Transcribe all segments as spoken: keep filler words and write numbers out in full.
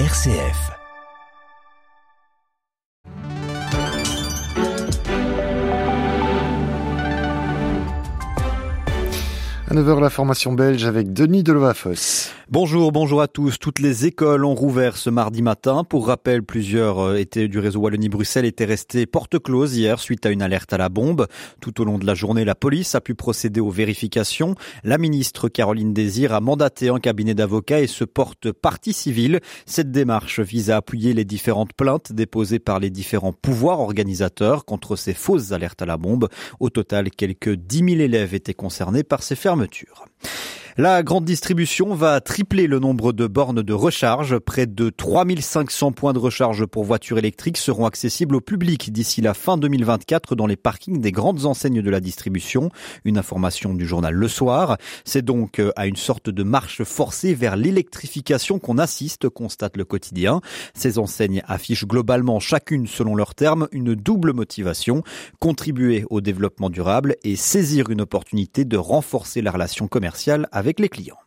R C F. neuf heures, la formation belge avec Denis Delovafos. Bonjour, bonjour à tous. Toutes les écoles ont rouvert ce mardi matin. Pour rappel, plusieurs étaient du réseau Wallonie-Bruxelles étaient restées porte close hier suite à une alerte à la bombe. Tout au long de la journée, la police a pu procéder aux vérifications. La ministre Caroline Désir a mandaté un cabinet d'avocats et se porte partie civile. Cette démarche vise à appuyer les différentes plaintes déposées par les différents pouvoirs organisateurs contre ces fausses alertes à la bombe. Au total, quelques dix mille élèves étaient concernés par ces fermetures. La grande distribution va tripler le nombre de bornes de recharge. Près de trois mille cinq cents points de recharge pour voitures électriques seront accessibles au public d'ici la fin deux mille vingt-quatre dans les parkings des grandes enseignes de la distribution. Une information du journal Le Soir. C'est donc à une sorte de marche forcée vers l'électrification qu'on assiste, constate Le Quotidien. Ces enseignes affichent globalement chacune, selon leurs termes, une double motivation. Contribuer au développement durable et saisir une opportunité de renforcer la relation commerciale avec avec les clients.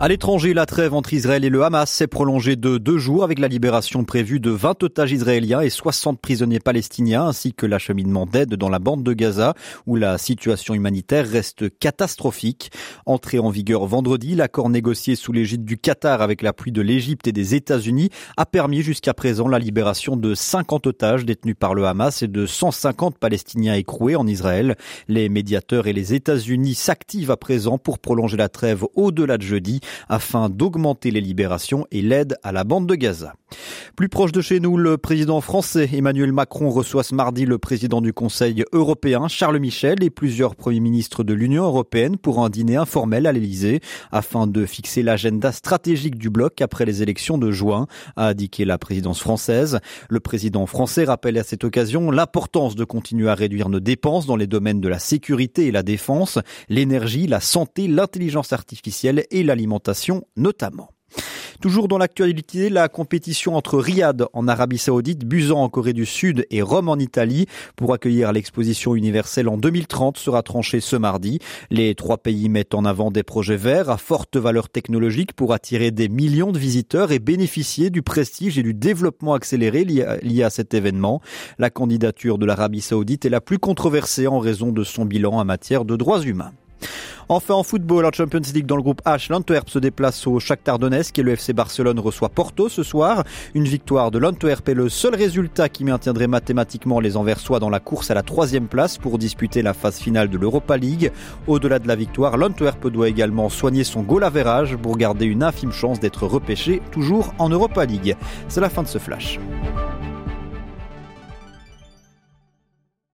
À l'étranger, la trêve entre Israël et le Hamas s'est prolongée de deux jours avec la libération prévue de vingt otages israéliens et soixante prisonniers palestiniens ainsi que l'acheminement d'aide dans la bande de Gaza où la situation humanitaire reste catastrophique. Entré en vigueur vendredi, l'accord négocié sous l'égide du Qatar avec l'appui de l'Égypte et des États-Unis a permis jusqu'à présent la libération de cinquante otages détenus par le Hamas et de cent cinquante Palestiniens écroués en Israël. Les médiateurs et les États-Unis s'activent à présent pour prolonger la trêve au-delà de jeudi, afin d'augmenter les libérations et l'aide à la bande de Gaza. Plus proche de chez nous, le président français Emmanuel Macron reçoit ce mardi le président du Conseil européen Charles Michel et plusieurs premiers ministres de l'Union européenne pour un dîner informel à l'Élysée afin de fixer l'agenda stratégique du bloc après les élections de juin, a indiqué la présidence française. Le président français rappelle à cette occasion l'importance de continuer à réduire nos dépenses dans les domaines de la sécurité et la défense, l'énergie, la santé, l'intelligence artificielle et l'alimentation notamment. Toujours dans l'actualité, la compétition entre Riyad en Arabie Saoudite, Busan en Corée du Sud et Rome en Italie pour accueillir l'exposition universelle en deux mille trente sera tranchée ce mardi. Les trois pays mettent en avant des projets verts à forte valeur technologique pour attirer des millions de visiteurs et bénéficier du prestige et du développement accéléré lié à cet événement. La candidature de l'Arabie Saoudite est la plus controversée en raison de son bilan en matière de droits humains. Enfin en football, en Champions League dans le groupe H, l'Antwerp se déplace au Shakhtar Donetsk et le F C Barcelone reçoit Porto ce soir. Une victoire de l'Antwerp est le seul résultat qui maintiendrait mathématiquement les Anversois dans la course à la troisième place pour disputer la phase finale de l'Europa League. Au-delà de la victoire, l'Antwerp doit également soigner son goal average pour garder une infime chance d'être repêché toujours en Europa League. C'est la fin de ce flash.